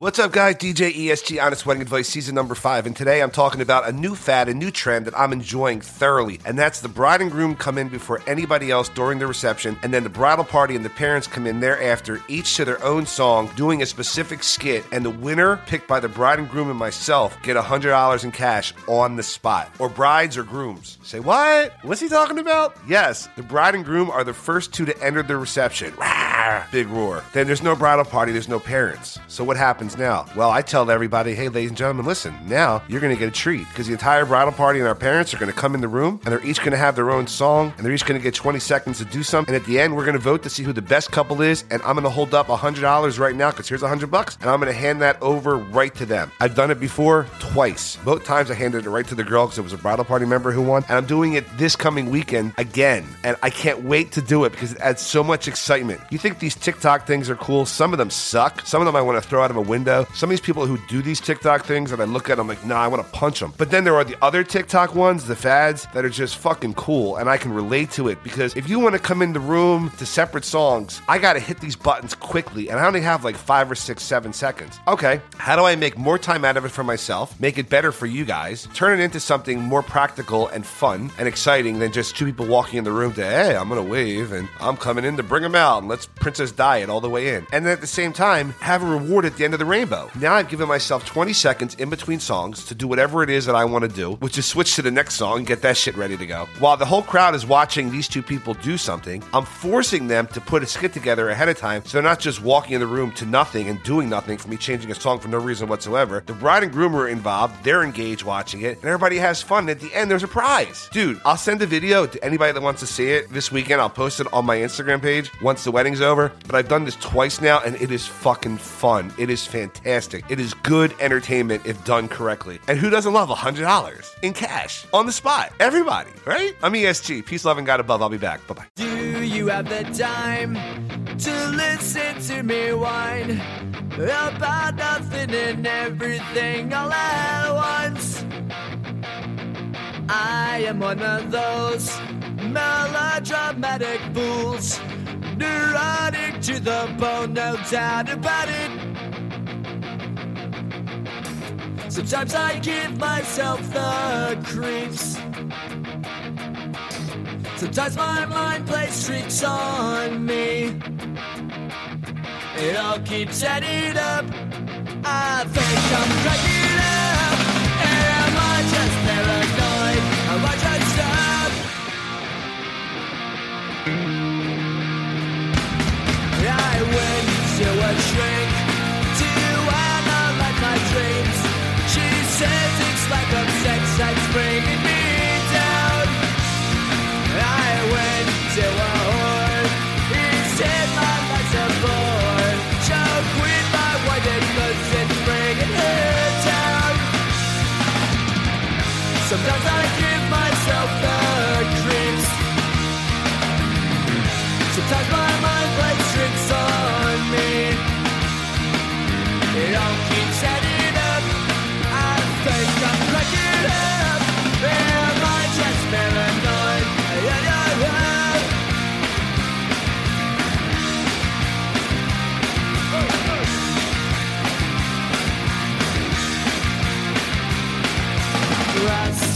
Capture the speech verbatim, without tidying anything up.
What's up, guys? D J E S G, Honest Wedding Advice, season number five. And today I'm talking about a new fad, a new trend that I'm enjoying thoroughly. And that's the bride and groom come in before anybody else during the reception. And then the bridal party and the parents come in thereafter, each to their own song, doing a specific skit. And the winner, picked by the bride and groom and myself, get one hundred dollars in cash on the spot. Or brides or grooms. Say, what? What's he talking about? Yes, the bride and groom are the first two to enter the reception. Big roar. Then there's no bridal party, there's no parents. So what happens now? Well, I tell everybody, hey, ladies and gentlemen, listen, now you're going to get a treat because the entire bridal party and our parents are going to come in the room and they're each going to have their own song and they're each going to get twenty seconds to do something. And at the end, we're going to vote to see who the best couple is. And I'm going to hold up one hundred dollars right now because here's one hundred bucks, and I'm going to hand that over right to them. I've done it before twice. Both times I handed it right to the girl because it was a bridal party member who won. And I'm doing it this coming weekend again. And I can't wait to do it because it adds so much excitement. You think these TikTok things are cool? Some of them suck. Some of them I want to throw out of a window. Some of these people who do these TikTok things that I look at, I'm like, nah, I want to punch them. But then there are the other TikTok ones, the fads, that are just fucking cool, and I can relate to it because if you want to come in the room to separate songs, I got to hit these buttons quickly, and I only have like five or six, seven seconds. Okay, how do I make more time out of it for myself, make it better for you guys, turn it into something more practical and fun and exciting than just two people walking in the room to, hey, I'm going to wave, and I'm coming in to bring them out, and let's Princess Diet all the way in. And then at the same time, have a reward at the end of the rainbow. Now I've given myself twenty seconds in between songs to do whatever it is that I want to do, which is switch to the next song and get that shit ready to go. While the whole crowd is watching these two people do something, I'm forcing them to put a skit together ahead of time so they're not just walking in the room to nothing and doing nothing for me changing a song for no reason whatsoever. The bride and groom are involved, they're engaged watching it, and everybody has fun. And at the end, there's a prize. Dude, I'll send a video to anybody that wants to see it. This weekend, I'll post it on my Instagram page once the wedding's over, but I've done this twice now, and it is fucking fun. It is fantastic. It is good entertainment if done correctly. And who doesn't love one hundred dollars in cash on the spot? Everybody, right? I'm E S G. Peace, love, and God above. I'll be back. Bye-bye. Do you have the time to listen to me whine about nothing and everything all at once? I am one of those melodramatic fools, neurotic to the bone, no doubt about it. Sometimes I give myself the creeps. Sometimes my mind plays tricks on me. It all keeps adding up. I think I'm cracking up. And am I just paranoid? Am I just stuck? I went to a shrink to analyze my dreams. She says it's like a sex that's bringing me down. I went to a whore. He said my life's a bore. She'll quit my wife because it's bringing her down. Sometimes I give myself the creeps. Sometimes my mind plays tricks on me. It all keeps adding up. I think I'm cracking up. Am I just paranoid? Yeah, yeah, yeah. Oh, oh.